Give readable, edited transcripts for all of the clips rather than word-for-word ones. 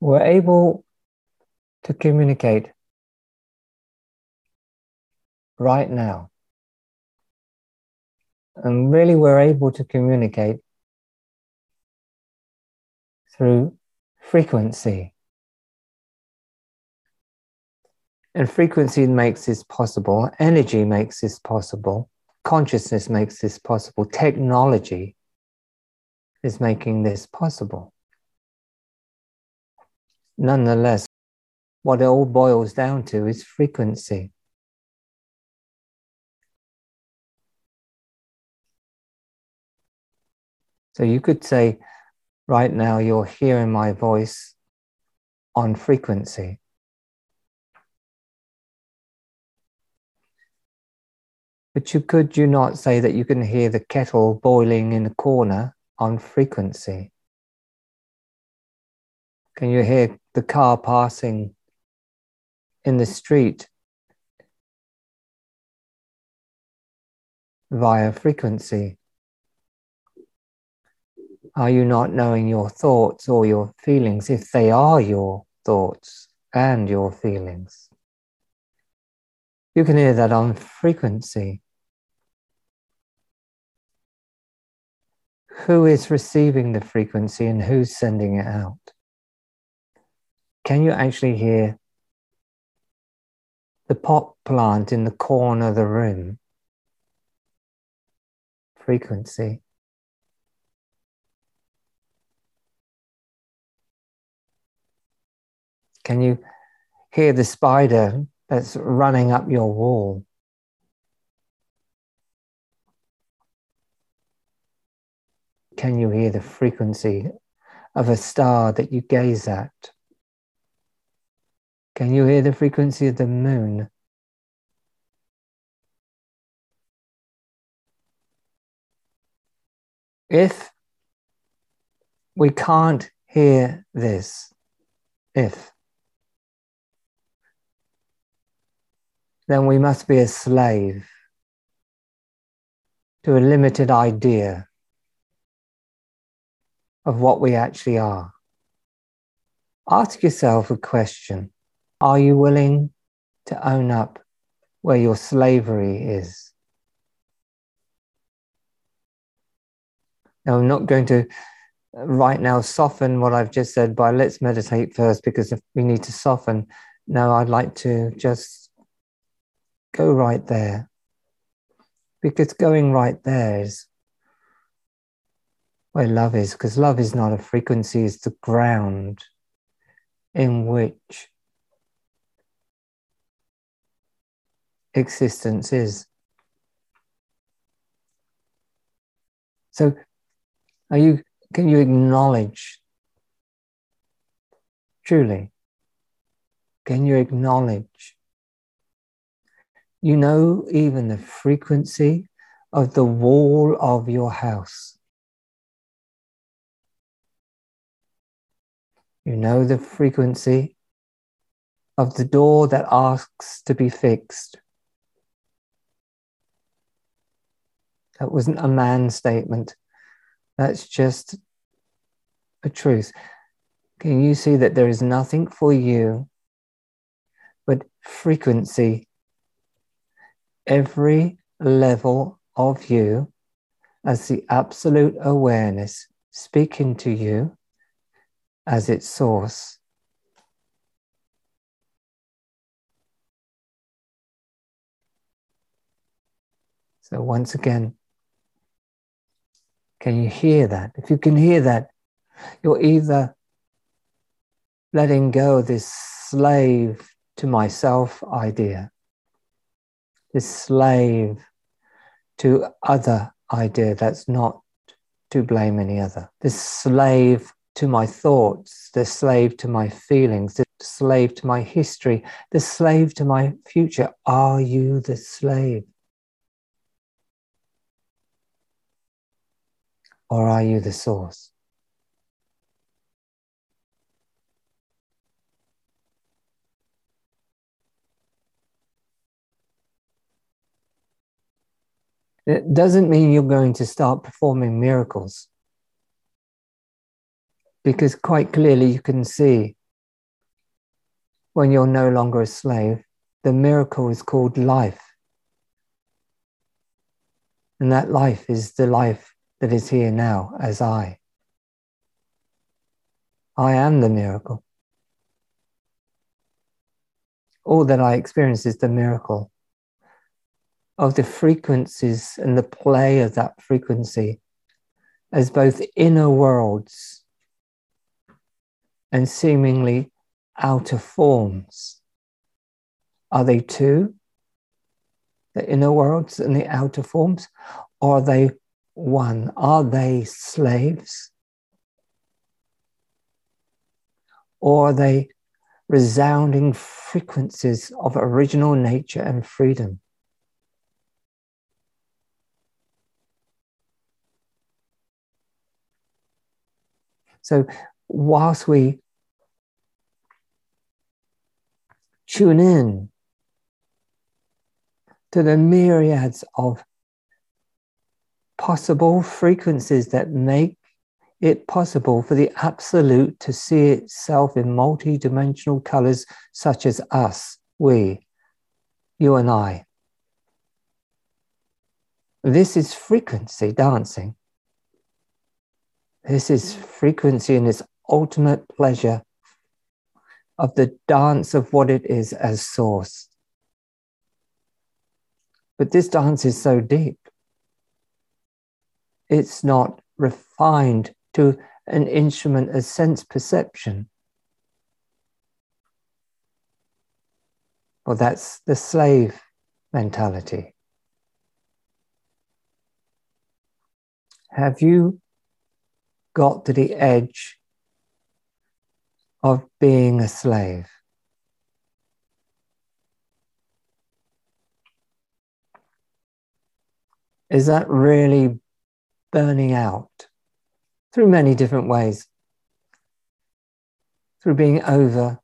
were able to communicate right now. And really we're able to communicate through frequency. And frequency makes this possible, energy makes this possible, consciousness makes this possible, technology is making this possible. Nonetheless, what it all boils down to is frequency. So you could say, right now you're hearing my voice on frequency. But could you not say that you can hear the kettle boiling in the corner on frequency? Can you hear the car passing in the street via frequency? Are you not knowing your thoughts or your feelings, if they are your thoughts and your feelings? You can hear that on frequency. Who is receiving the frequency and who's sending it out? Can you actually hear the pot plant in the corner of the room? Frequency. Can you hear the spider that's running up your wall? Can you hear the frequency of a star that you gaze at? Can you hear the frequency of the moon? If we can't hear this, then we must be a slave to a limited idea of what we actually are. Ask yourself a question. Are you willing to own up where your slavery is? Now, I'm not going to right now soften what I've just said by let's meditate first, because if we need to soften. Now I'd like to just go right there, because going right there is where love is, because love is not a frequency, it's the ground in which existence is. So can you acknowledge truly? Can you acknowledge? You know even the frequency of the wall of your house. You know the frequency of the door that asks to be fixed. That wasn't a man statement. That's just a truth. Can you see that there is nothing for you but frequency? Every level of you as the absolute awareness speaking to you as its source. So once again, can you hear that? If you can hear that, you're either letting go of this slave to myself idea, this slave to other idea that's not to blame any other, this slave to my thoughts, the slave to my feelings, the slave to my history, the slave to my future. Are you the slave? Or are you the source? It doesn't mean you're going to start performing miracles, because quite clearly you can see when you're no longer a slave, the miracle is called life. And that life is the life that is here now as I. I am the miracle. All that I experience is the miracle of the frequencies and the play of that frequency as both inner worlds and seemingly outer forms. Are they two, the inner worlds and the outer forms? Or are they one? Are they slaves? Or are they resounding frequencies of original nature and freedom? So whilst we tune in to the myriads of possible frequencies that make it possible for the absolute to see itself in multi-dimensional colors such as us, we, you and I. This is frequency dancing. This is frequency in its ultimate pleasure of the dance of what it is as source. But this dance is so deep. It's not refined to an instrument as sense perception. Well, that's the slave mentality. Have you got to the edge of being a slave? Is that really burning out through many different ways? Through being over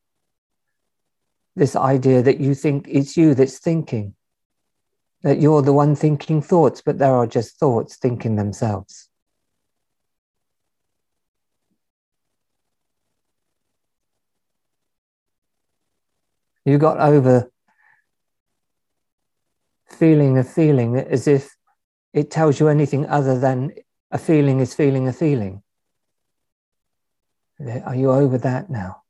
this idea that you think it's you that's thinking, that you're the one thinking thoughts, but there are just thoughts thinking themselves. You got over feeling a feeling as if it tells you anything other than a feeling is feeling a feeling. Are you over that now?